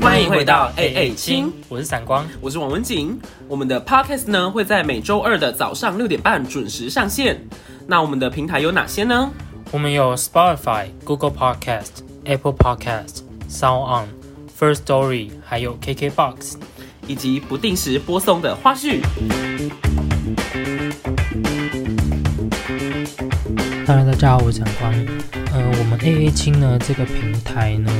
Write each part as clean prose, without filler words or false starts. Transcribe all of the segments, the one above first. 欢迎回到 AA 青，我是闪光，我是王文景。我们的 Podcast 呢会在每周二的早上6:30准时上线。那我们的平台有哪些呢？我们有 Spotify、Google Podcast、Apple Podcast、Sound On、Firstory， 还有 KK Box， 以及不定时播送的花絮。Hello， 大家好，我是闪光。我们 AA 青呢这个平台呢，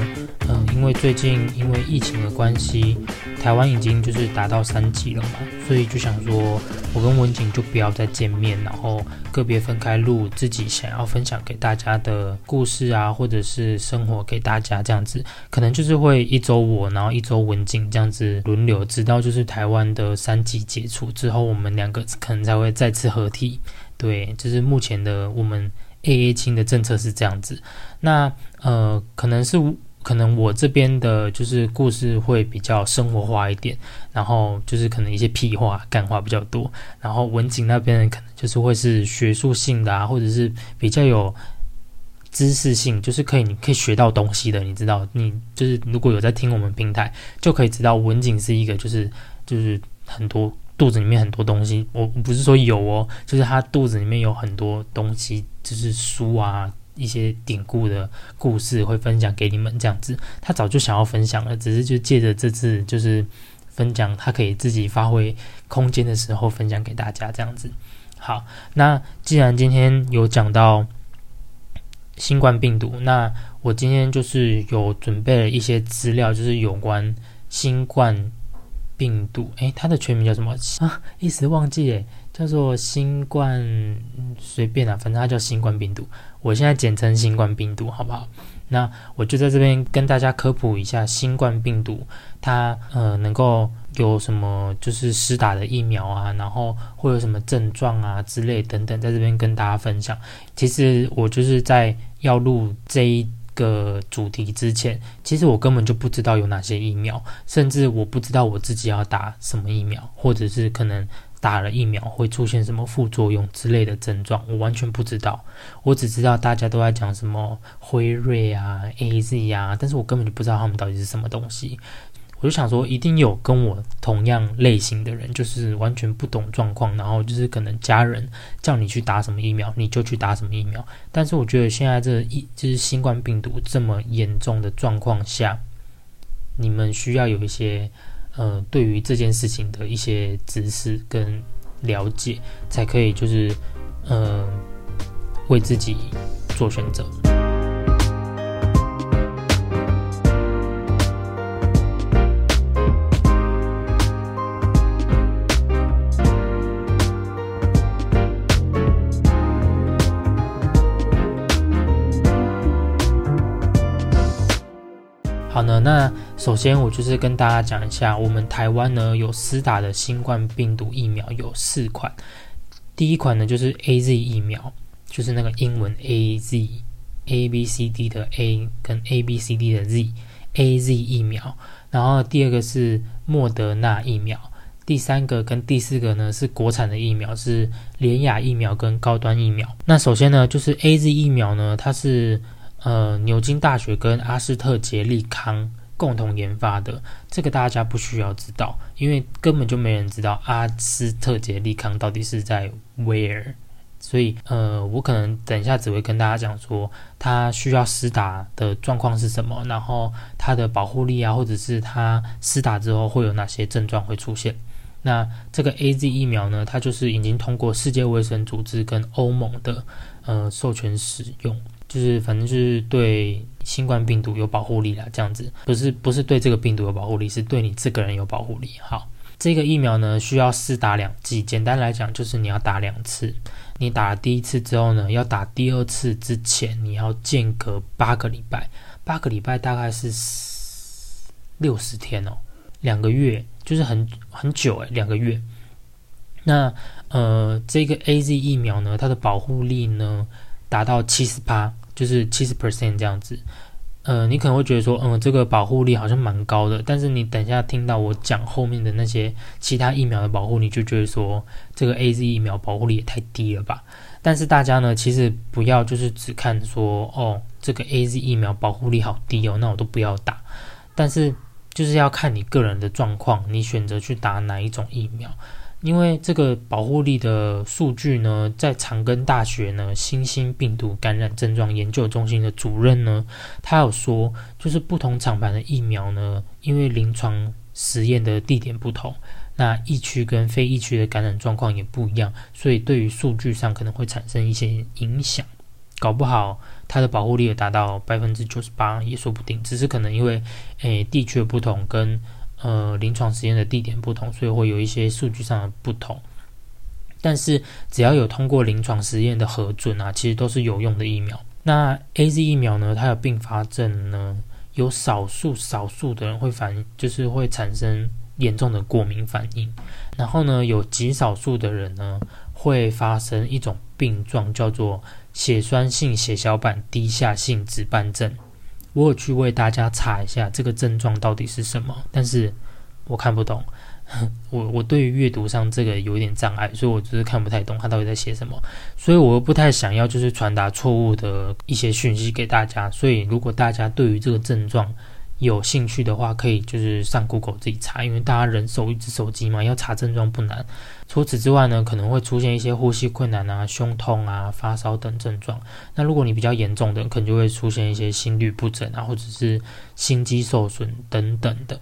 因为最近因为疫情的关系，台湾已经就是达到3级了嘛，所以就想说，我跟文景就不要再见面，然后个别分开录自己想要分享给大家的故事啊，或者是生活给大家这样子，可能就是会一周我，然后一周文景这样子轮流，直到就是台湾的3级解除之后，我们2个可能才会再次合体。对，就是目前的我们 AA 青的政策是这样子。那可能我这边的就是故事会比较生活化一点，然后就是可能一些屁话干话比较多，然后文景那边可能就是会是学术性的啊，或者是比较有知识性，就是你可以学到东西的，你知道，你就是如果有在听我们平台就可以知道文景是一个就是很多肚子里面很多东西，我不是说有哦，就是他肚子里面有很多东西，就是书啊，一些典故的故事会分享给你们这样子。他早就想要分享了，只是就借着这次就是分享，他可以自己发挥空间的时候分享给大家这样子。好，那既然今天有讲到新冠病毒，那我今天就是有准备了一些资料，就是有关新冠病毒，它的全名叫什么啊？一时忘记耶，叫做新冠，随便啦，反正它叫新冠病毒。我现在简称新冠病毒，好不好？那我就在这边跟大家科普一下新冠病毒，它能够有什么就是施打的疫苗啊，然后会有什么症状啊之类等等，在这边跟大家分享。其实我就是在要录这一个主题之前，其实我根本就不知道有哪些疫苗，甚至我不知道我自己要打什么疫苗，或者是可能打了疫苗会出现什么副作用之类的症状，我完全不知道。我只知道大家都在讲什么辉瑞啊、AZ 啊，但是我根本就不知道他们到底是什么东西。我就想说，一定有跟我同样类型的人，就是完全不懂状况，然后就是可能家人叫你去打什么疫苗，你就去打什么疫苗。但是我觉得现在就是新冠病毒这么严重的状况下，你们需要有一些对于这件事情的一些知识跟了解，才可以就是为自己做选择。好呢，那首先我就是跟大家讲一下，我们台湾呢有施打的新冠病毒疫苗有4款。第一款呢就是 AZ 疫苗，就是那个英文 AZ ABCD 的 A 跟 ABCD 的 Z AZ 疫苗，然后第2个是莫德纳疫苗，第3个跟第4个呢是国产的疫苗，是联雅疫苗跟高端疫苗。那首先呢就是 AZ 疫苗呢，它是牛津大学跟阿斯特捷利康共同研发的，这个大家不需要知道，因为根本就没人知道阿斯特捷利康到底是在 where， 所以我可能等一下只会跟大家讲说它需要施打的状况是什么，然后它的保护力啊，或者是它施打之后会有哪些症状会出现。那这个 AZ 疫苗呢，它就是已经通过世界卫生组织跟欧盟的授权使用，就是反正就是对新冠病毒有保护力啦，这样子不是对这个病毒有保护力，是对你这个人有保护力。好，这个疫苗呢需要4打2剂，简单来讲就是你要打2次，你打了第1次之后呢，要打第2次之前你要间隔8个礼拜，大概是60天哦，2个月，就是很久2个月。那这个 AZ 疫苗呢，它的保护力呢达到 70%， 就是 70% 这样子。你可能会觉得说，这个保护力好像蛮高的，但是你等一下听到我讲后面的那些其他疫苗的保护，你就觉得说这个 AZ 疫苗保护力也太低了吧。但是大家呢，其实不要就是只看说，这个 AZ 疫苗保护力好低哦，那我都不要打。但是就是要看你个人的状况，你选择去打哪一种疫苗。因为这个保护力的数据呢，在长庚大学呢新兴病毒感染症状研究中心的主任呢，他有说，就是不同厂牌的疫苗呢，因为临床实验的地点不同，那疫区跟非疫区的感染状况也不一样，所以对于数据上可能会产生一些影响，搞不好它的保护力也达到 98% 也说不定，只是可能因为地区的不同跟临床实验的地点不同，所以会有一些数据上的不同。但是只要有通过临床实验的核准啊，其实都是有用的疫苗。那 AZ 疫苗呢，它的并发症呢，有少数的人会就是会产生严重的过敏反应，然后呢，有极少数的人呢会发生一种病状，叫做血栓性血小板低下性紫斑症。我有去为大家查一下这个症状到底是什么，但是我看不懂，我对于阅读上这个有一点障碍，所以我就是看不太懂他到底在写什么，所以我又不太想要就是传达错误的一些讯息给大家，所以如果大家对于这个症状有兴趣的话，可以就是上 Google 自己查，因为大家人手一只手机嘛，要查症状不难。除此之外呢，可能会出现一些呼吸困难啊、胸痛啊、发烧等症状。那如果你比较严重的，可能就会出现一些心律不整啊，或者是心肌受损等等的。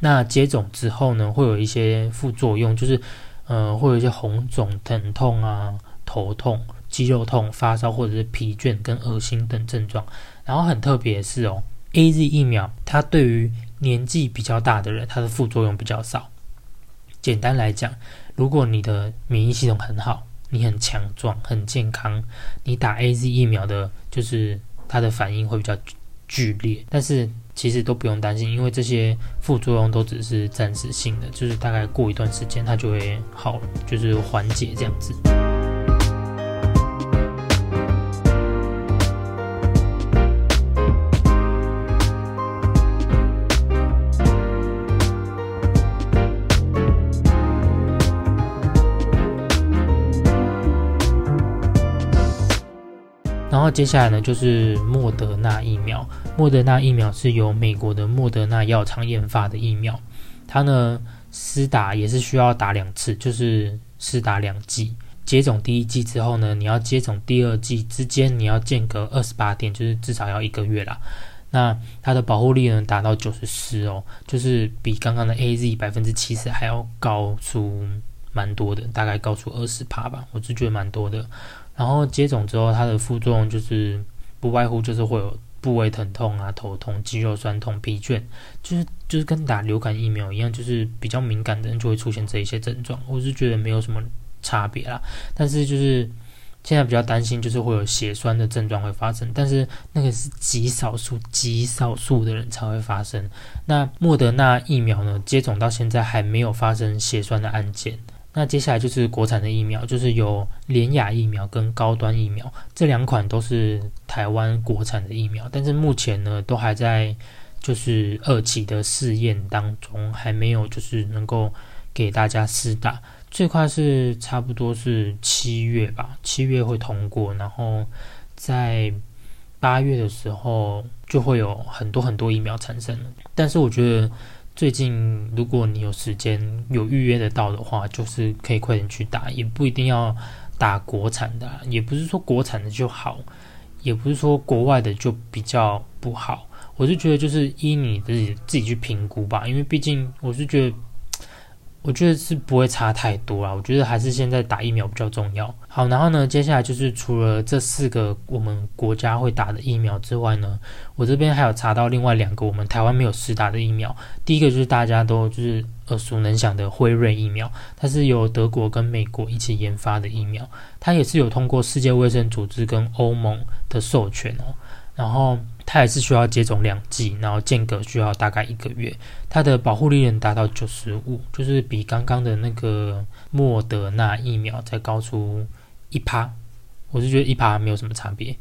那接种之后呢，会有一些副作用，就是会有一些红肿、疼痛啊、头痛、肌肉痛、发烧或者是疲倦跟恶心等症状。然后很特别的是AZ 疫苗它对于年纪比较大的人，它的副作用比较少。简单来讲，如果你的免疫系统很好，你很强壮很健康，你打 AZ 疫苗的就是它的反应会比较剧烈，但是其实都不用担心，因为这些副作用都只是暂时性的，就是大概过一段时间它就会好，就是缓解这样子。然后接下来呢，就是莫德纳疫苗。莫德纳疫苗是由美国的莫德纳药厂研发的疫苗，它呢施打也是需要打两次，就是施打两剂。接种第一剂之后呢，你要接种第二剂之间，你要间隔28天，就是至少要1个月啦。那它的保护力呢达到94%哦，就是比刚刚的 AZ 70% 还要高出蛮多的，大概高出20%吧，我就觉得蛮多的。然后接种之后，它的副作用就是不外乎就是会有部位疼痛啊、头痛、肌肉酸痛、疲倦，就是跟打流感疫苗一样，就是比较敏感的人就会出现这一些症状。我是觉得没有什么差别啦，但是就是现在比较担心就是会有血栓的症状会发生，但是那个是极少数的人才会发生。那莫德纳疫苗呢，接种到现在还没有发生血栓的案件。那接下来就是国产的疫苗，就是有联雅疫苗跟高端疫苗，这两款都是台湾国产的疫苗，但是目前呢都还在就是2期的试验当中，还没有就是能够给大家施打，最快是差不多是7月吧，7月会通过，然后在8月的时候就会有很多疫苗产生了。但是我觉得最近如果你有时间有预约得到的话，就是可以快点去打，也不一定要打国产的，也不是说国产的就好，也不是说国外的就比较不好，我是觉得就是依你自己去评估吧，因为毕竟我觉得是不会差太多啦，我觉得还是现在打疫苗比较重要。好，然后呢，接下来就是除了这4个我们国家会打的疫苗之外呢，我这边还有查到另外2个我们台湾没有施打的疫苗。第一个就是大家都就是耳熟能详的辉瑞疫苗，它是由德国跟美国一起研发的疫苗，它也是有通过世界卫生组织跟欧盟的授权哦，然后它也是需要接种2剂，然后间隔需要大概1个月。它的保护力能达到95%，就是比刚刚的那个莫德纳疫苗再高出1%，我是觉得1%没有什么差别。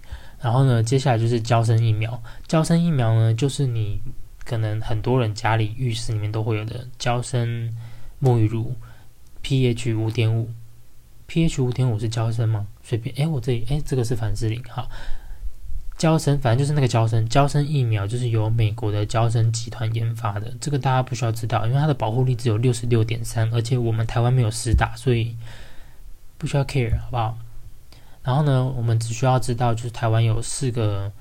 然后呢，接下来就是嬌生疫苗。嬌生疫苗呢，就是你可能很多人家里浴室里面都会有的嬌生沐浴乳 ，pH 5.5。pH 5.5是嬌生吗？随便，我这里，这个是凡士林，好。嬌生，反正就是那个嬌生，嬌生疫苗就是由美国的嬌生集团研发的，这个大家不需要知道，因为它的保护力只有 66.3%， 而且我们台湾没有施打，所以不需要 care， 好不好？然后呢，我们只需要知道就是台湾有4个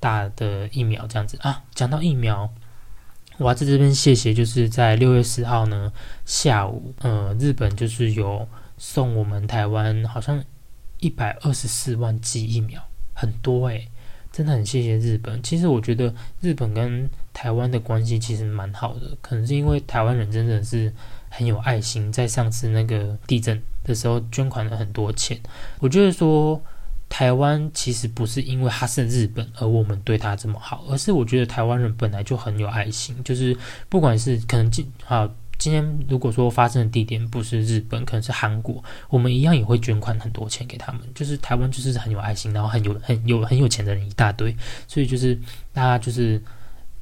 大的疫苗这样子啊。讲到疫苗，我要在这边谢谢，就是在6月10号呢下午，日本就是有送我们台湾好像124万剂疫苗，很多真的很谢谢日本。其实我觉得日本跟台湾的关系其实蛮好的，可能是因为台湾人真的是很有爱心，在上次那个地震的时候捐款了很多钱。我觉得说台湾其实不是因为他是日本而我们对他这么好，而是我觉得台湾人本来就很有爱心，就是不管是可能今天如果说发生的地点不是日本，可能是韩国，我们一样也会捐款很多钱给他们。就是台湾就是很有爱心，然后很有钱的人一大堆，所以就是大家就是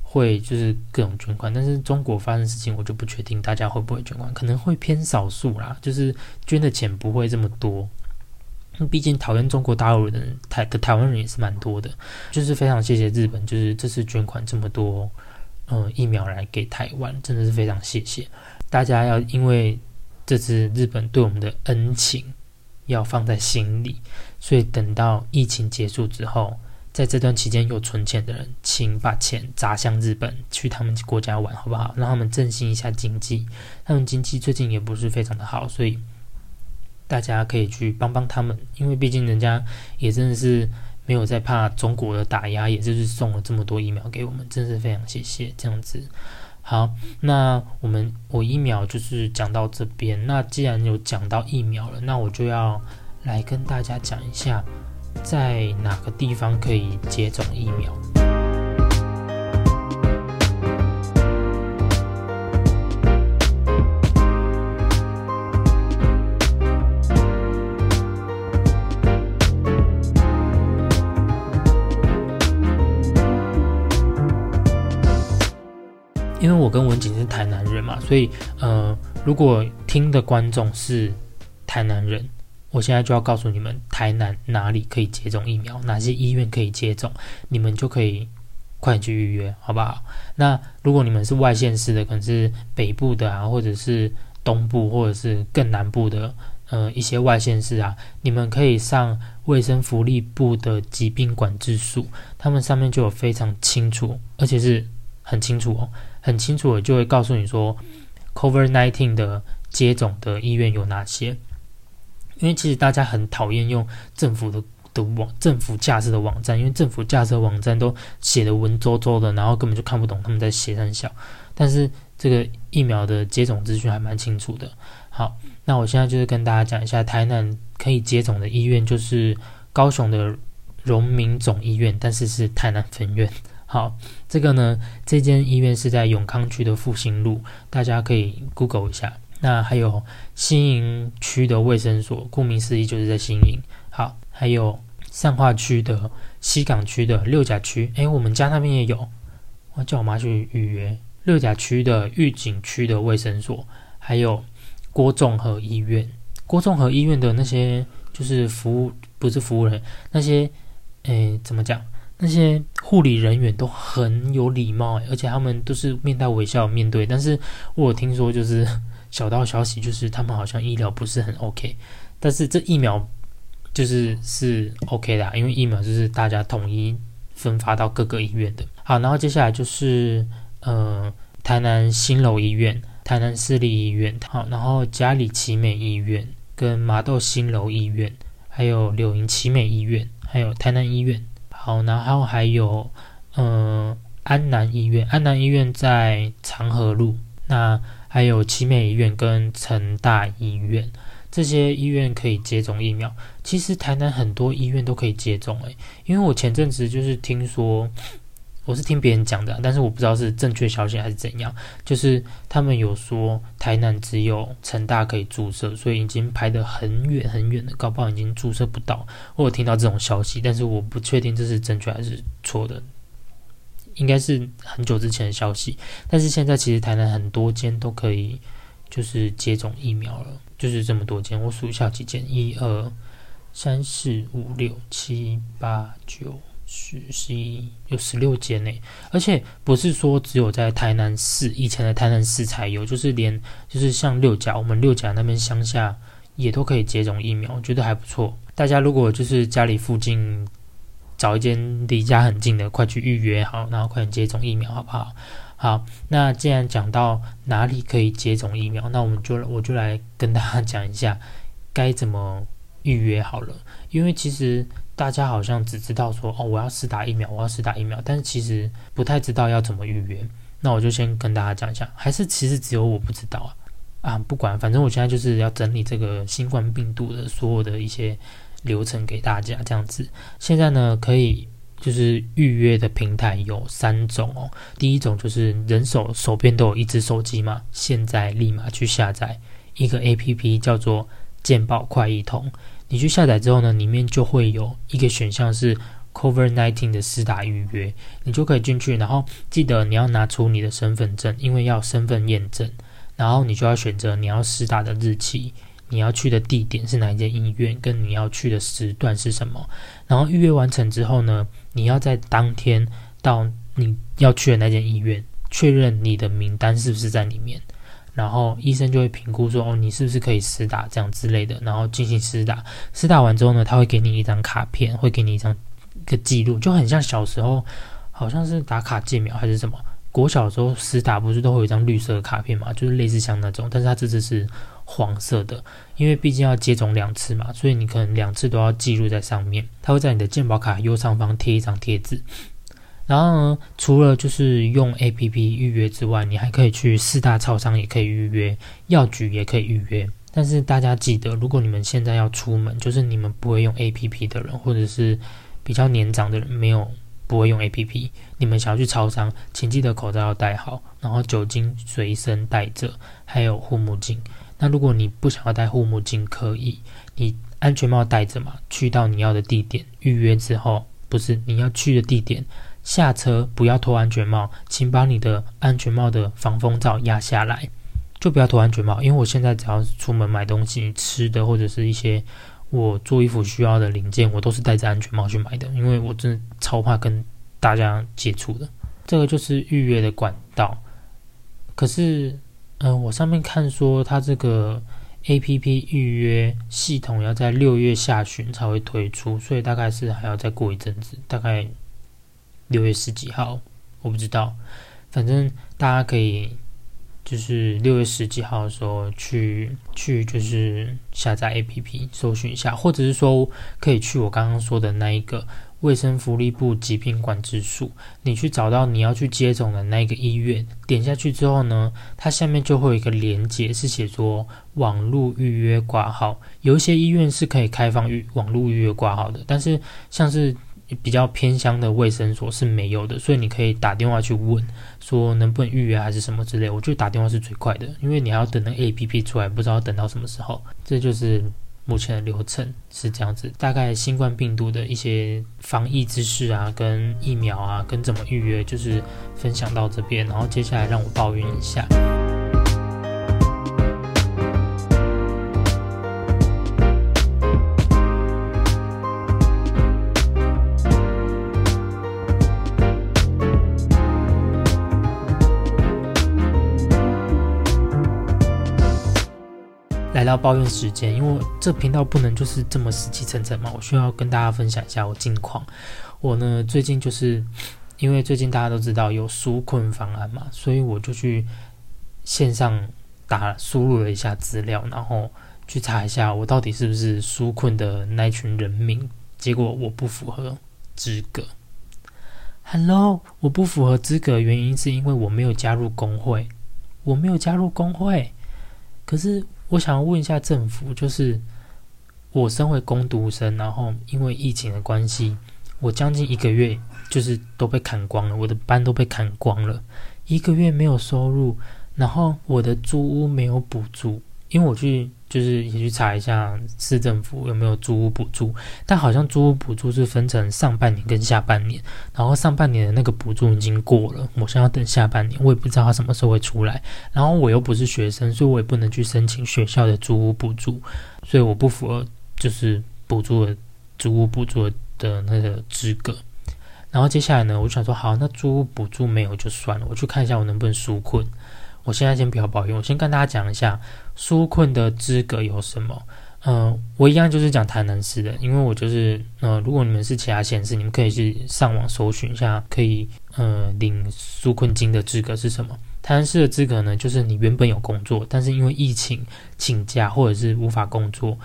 会就是各种捐款。但是中国发生事情，我就不确定大家会不会捐款，可能会偏少数啦，就是捐的钱不会这么多。毕竟讨厌中国大陆的人，台湾人也是蛮多的，就是非常谢谢日本，就是这次捐款这么多。疫苗来给台湾，真的是非常谢谢大家。要因为这次日本对我们的恩情要放在心里，所以等到疫情结束之后，在这段期间有存钱的人，请把钱砸向日本，去他们国家玩好不好？让他们振兴一下经济，他们经济最近也不是非常的好，所以大家可以去帮帮他们，因为毕竟人家也真的是没有在怕中国的打压，也就是送了这么多疫苗给我们，真是非常谢谢这样子。好，那我疫苗就是讲到这边。那既然有讲到疫苗了，那我就要来跟大家讲一下，在哪个地方可以接种疫苗。因为我跟文景是台南人嘛，所以如果听的观众是台南人，我现在就要告诉你们台南哪里可以接种疫苗，哪些医院可以接种，你们就可以快点去预约好不好？那如果你们是外县市的，可能是北部的啊，或者是东部，或者是更南部的一些外县市啊，你们可以上卫生福利部的疾病管制署，他们上面就有非常清楚，而且是很清楚的就会告诉你说 COVID-19 的接种的医院有哪些。因为其实大家很讨厌用政府架设的网站，因为政府架设网站都写的文绉绉的，然后根本就看不懂他们在写三小，但是这个疫苗的接种资讯还蛮清楚的。好，那我现在就是跟大家讲一下台南可以接种的医院，就是高雄的荣民总医院，但是是台南分院。好，这个呢，这间医院是在永康区的复兴路，大家可以 Google 一下。那还有新营区的卫生所，顾名思义就是在新营。好，还有善化区的、西港区的、六甲区，我们家那边也有，我叫我妈去预约。六甲区的玉井区的卫生所，还有郭仲和医院。郭仲和医院的那些就是不是服务人，那些怎么讲？那些护理人员都很有礼貌，而且他们都是面带微笑面对。但是我有听说就是小道消息，就是他们好像医疗不是很 OK， 但是这疫苗是 OK 的，因为疫苗就是大家统一分发到各个医院的。好，然后接下来就是台南新楼医院、台南市立医院，好，然后嘉里奇美医院跟麻豆新楼医院，还有柳营奇美医院，还有台南医院。好，然后还有安南医院，安南医院在长河路，那还有奇美医院跟成大医院，这些医院可以接种疫苗。其实台南很多医院都可以接种因为我前阵子就是听说我是听别人讲的，但是我不知道是正确消息还是怎样，就是他们有说台南只有成大可以注射，所以已经排得很远很远的，搞不好已经注射不到。我有听到这种消息，但是我不确定这是正确还是错的，应该是很久之前的消息。但是现在其实台南很多间都可以就是接种疫苗了，就是这么多间，我数一下几间，1、2、3、4、5、6、7、8、9、10、11，有16间呢，而且不是说只有在台南市，以前的台南市才有，就是连就是像六甲，我们六甲那边乡下也都可以接种疫苗，我觉得还不错。大家如果就是家里附近找一间离家很近的，快去预约好，然后快点接种疫苗，好不好？好，那既然讲到哪里可以接种疫苗，那我就来跟大家讲一下该怎么预约好了，因为其实大家好像只知道说哦，我要施打疫苗，但是其实不太知道要怎么预约。那我就先跟大家讲一下，还是其实只有我不知道不管，反正我现在就是要整理这个新冠病毒的所有的一些流程给大家这样子。现在呢，可以就是预约的平台有3种哦。第一种就是人手边都有一只手机嘛，现在立马去下载一个 APP 叫做健保快易通。你去下载之后呢，里面就会有一个选项是 COVID-19 的施打预约，你就可以进去，然后记得你要拿出你的身份证，因为要身份验证，然后你就要选择你要施打的日期，你要去的地点是哪一间医院，跟你要去的时段是什么。然后预约完成之后呢，你要在当天到你要去的那间医院确认你的名单是不是在里面，然后医生就会评估说你是不是可以施打这样之类的，然后进行施打完之后呢，他会给你一张卡片，会给你一个记录，就很像小时候好像是打卡介苗还是什么，国小的时候施打不是都会有一张绿色的卡片嘛，就是类似像那种，但是它这次是黄色的，因为毕竟要接种2次嘛，所以你可能2次都要记录在上面。它会在你的健保卡右上方贴一张贴纸。然后呢，除了就是用 APP 预约之外，你还可以去4大超商也可以预约，药局也可以预约。但是大家记得，如果你们现在要出门，就是你们不会用 APP 的人，或者是比较年长的人不会用 APP， 你们想要去超商，请记得口罩要戴好，然后酒精随身带着，还有护目镜。那如果你不想要戴护目镜，可以你安全帽戴着嘛，去到你要的地点预约之后，不是你要去的地点，下车不要脱安全帽，请把你的安全帽的防风罩压下来，就不要脱安全帽。因为我现在只要出门买东西吃的，或者是一些我做衣服需要的零件，我都是戴着安全帽去买的，因为我真的超怕跟大家接触的。这个就是预约的管道。可是我上面看说它这个 APP 预约系统要在6月下旬才会推出，所以大概是还要再过一阵子，大概6月10几号，我不知道，反正大家可以就是6月10几号的时候去就是下载 APP 搜寻一下，或者是说可以去我刚刚说的那一个卫生福利部疾病管制署，你去找到你要去接种的那个医院，点下去之后呢，它下面就会有一个连结，是写说网络预约挂号，有一些医院是可以开放网络预约挂号的，但是像是比较偏乡的卫生所是没有的，所以你可以打电话去问说能不能预约还是什么之类，我觉得打电话是最快的，因为你还要等那 APP 出来，不知道等到什么时候。这就是目前的流程是这样子，大概新冠病毒的一些防疫知识跟疫苗跟怎么预约就是分享到这边，然后接下来让我抱怨一下。来到抱怨时间，因为这频道不能就是这么死气沉沉嘛，我需要跟大家分享一下我近况。我呢最近就是因为最近大家都知道有纾困方案嘛，所以我就去线上输入了一下资料，然后去查一下我到底是不是纾困的那群人民，结果我不符合资格。Hello， 我不符合资格的原因是因为我没有加入工会。可是我想要问一下政府，就是我身为工读生，然后因为疫情的关系，我将近1个月就是都被砍光了，我的班都被砍光了，1个月没有收入，然后我的租屋没有补助，因为我去就是也去查一下市政府有没有租屋补助，但好像租屋补助是分成上半年跟下半年，然后上半年的那个补助已经过了，我现在要等下半年，我也不知道它什么时候会出来，然后我又不是学生，所以我也不能去申请学校的租屋补助，所以我不符合就是租屋补助的那个资格。然后接下来呢，我想说好，那租屋补助没有就算了，我去看一下我能不能纾困。我现在先不要抱怨，我先跟大家讲一下纾困的资格有什么。我一样就是讲台南市的，因为我就是如果你们是其他县市，你们可以去上网搜寻一下，可以领纾困金的资格是什么。台南市的资格呢，就是你原本有工作，但是因为疫情请假或者是无法工作，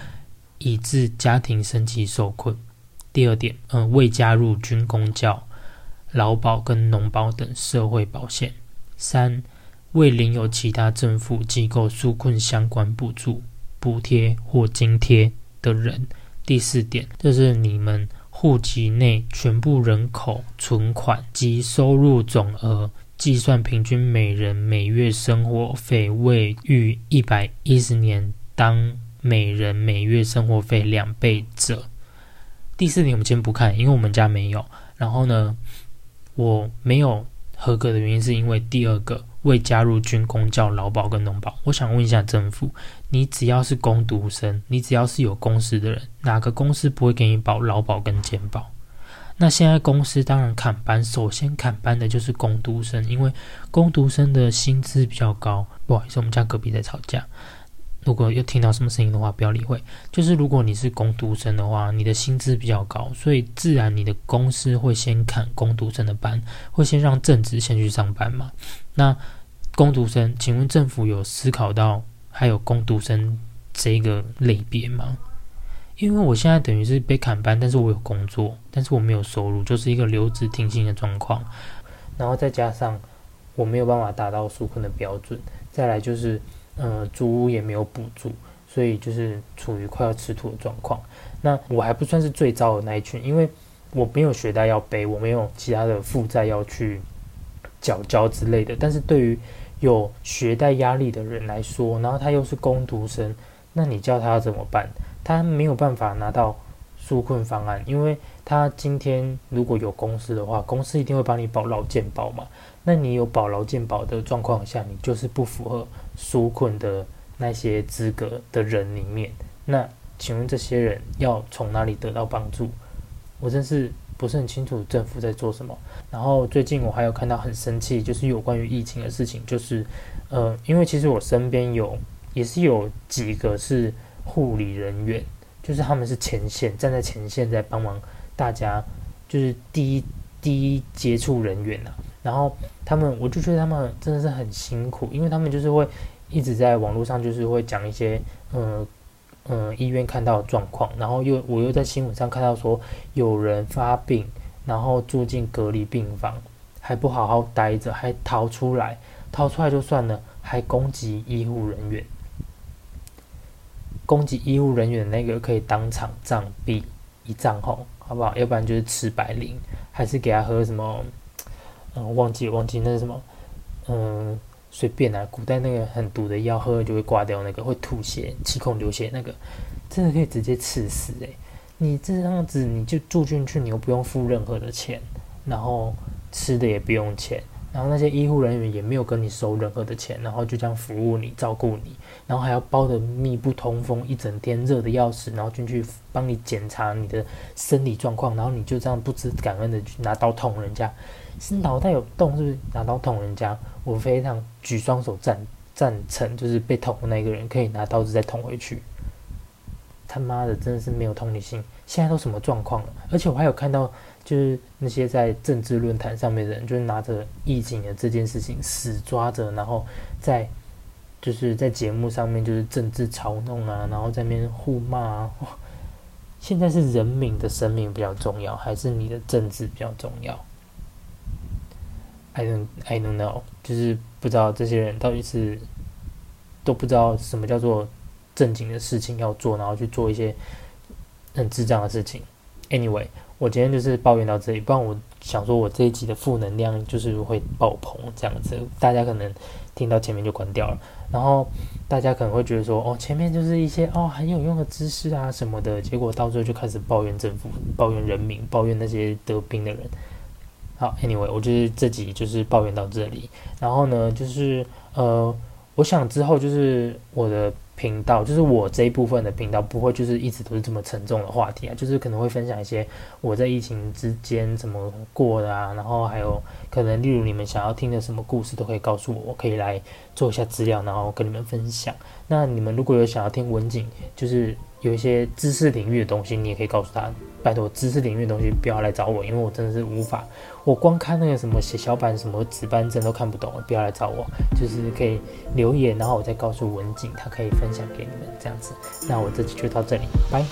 以致家庭生计受困。第二点，未加入军公教、劳保跟农保等社会保险。3、未领有其他政府机构纾困相关补助、补贴或津贴的人。第4点，就是你们户籍内全部人口存款及收入总额计算平均每人每月生活费未逾110年当每人每月生活费2倍者。第4点我们先不看，因为我们家没有。然后呢，我没有合格的原因是因为第二个未加入军公教、劳保跟农保。我想问一下政府，你只要是工读生，你只要是有公司的人，哪个公司不会给你保劳保跟健保？那现在公司当然砍班，首先砍班的就是工读生，因为工读生的薪资比较高。不好意思，我们家隔壁在吵架，如果又听到什么声音的话不要理会。就是如果你是工读生的话，你的薪资比较高，所以自然你的公司会先砍工读生的班，会先让正职先去上班嘛。那工读生，请问政府有思考到还有工读生这个类别吗？因为我现在等于是被砍班，但是我有工作，但是我没有收入，就是一个留职停薪的状况，然后再加上我没有办法达到纾困的标准，再来就是租屋也没有补助，所以就是处于快要吃土的状况。那我还不算是最糟的那一群，因为我没有学贷要背，我没有其他的负债要去缴之类的。但是对于有学贷压力的人来说，然后他又是工读生，那你叫他怎么办？他没有办法拿到纾困方案，因为他今天如果有公司的话，公司一定会帮你保劳健保嘛。那你有保劳健保的状况下，你就是不符合纾困的那些资格的人里面，那请问这些人要从哪里得到帮助？我真是不是很清楚政府在做什么。然后最近我还有看到很生气，就是有关于疫情的事情，就是因为其实我身边也是有几个是护理人员，就是他们是前线，站在前线在帮忙大家，就是第一接触人员啊。然后他们，我就觉得他们真的是很辛苦，因为他们就是会一直在网络上就是会讲一些医院看到的状况，然后我又在新闻上看到说有人发病，然后住进隔离病房，还不好好待着，还逃出来就算了，还攻击医护人员，攻击医护人员那个可以当场杖毙一丈红，好不好？要不然就是吃白绫，还是给他喝什么？忘记那是什么，随便啦，古代那个很毒的药，喝了就会挂掉，那个会吐血、七孔流血那个，真的可以直接刺死欸！你这样子你就住进去，你又不用付任何的钱，然后吃的也不用钱，然后那些医护人员也没有跟你收任何的钱，然后就这样服务你、照顾你，然后还要包得密不通风，一整天热的要死，然后进去帮你检查你的生理状况，然后你就这样不知感恩的拿刀捅人家。是脑袋有洞是不是？拿刀捅人家，我非常举双手赞成，就是被捅的那个人可以拿刀子再捅回去。他妈的，真的是没有同理心！现在都什么状况了？而且我还有看到，就是那些在政治论坛上面的人，就是拿着疫情的这件事情死抓着，然后在节目上面就是政治嘲弄啊，然后在那边互骂啊。现在是人民的生命比较重要，还是你的政治比较重要？I don't know， 就是不知道这些人到底是都不知道什么叫做正经的事情要做，然后去做一些很智障的事情。Anyway，我今天就是抱怨到这里，不然我想说我这一集的负能量就是会爆棚这样子，大家可能听到前面就关掉了，然后大家可能会觉得说哦，前面就是一些哦很有用的知识啊什么的，结果到最后就开始抱怨政府、抱怨人民、抱怨那些得病的人。好 ，anyway， 我就是这集就是抱怨到这里，然后呢就是我想之后就是我的频道，就是我这一部分的频道不会就是一直都是这么沉重的话题啊，就是可能会分享一些我在疫情之间怎么过的啊，然后还有可能例如你们想要听的什么故事都可以告诉我，我可以来做一下资料，然后跟你们分享。那你们如果有想要听文景，就是有一些知识领域的东西，你也可以告诉他，拜托知识领域的东西不要来找我，因为我真的是无法，我光看那个什么血小板什么紫斑症都看不懂，不要来找我，就是可以留言，然后我再告诉文景，他可以分享给你们这样子。那我这期就到这里，拜。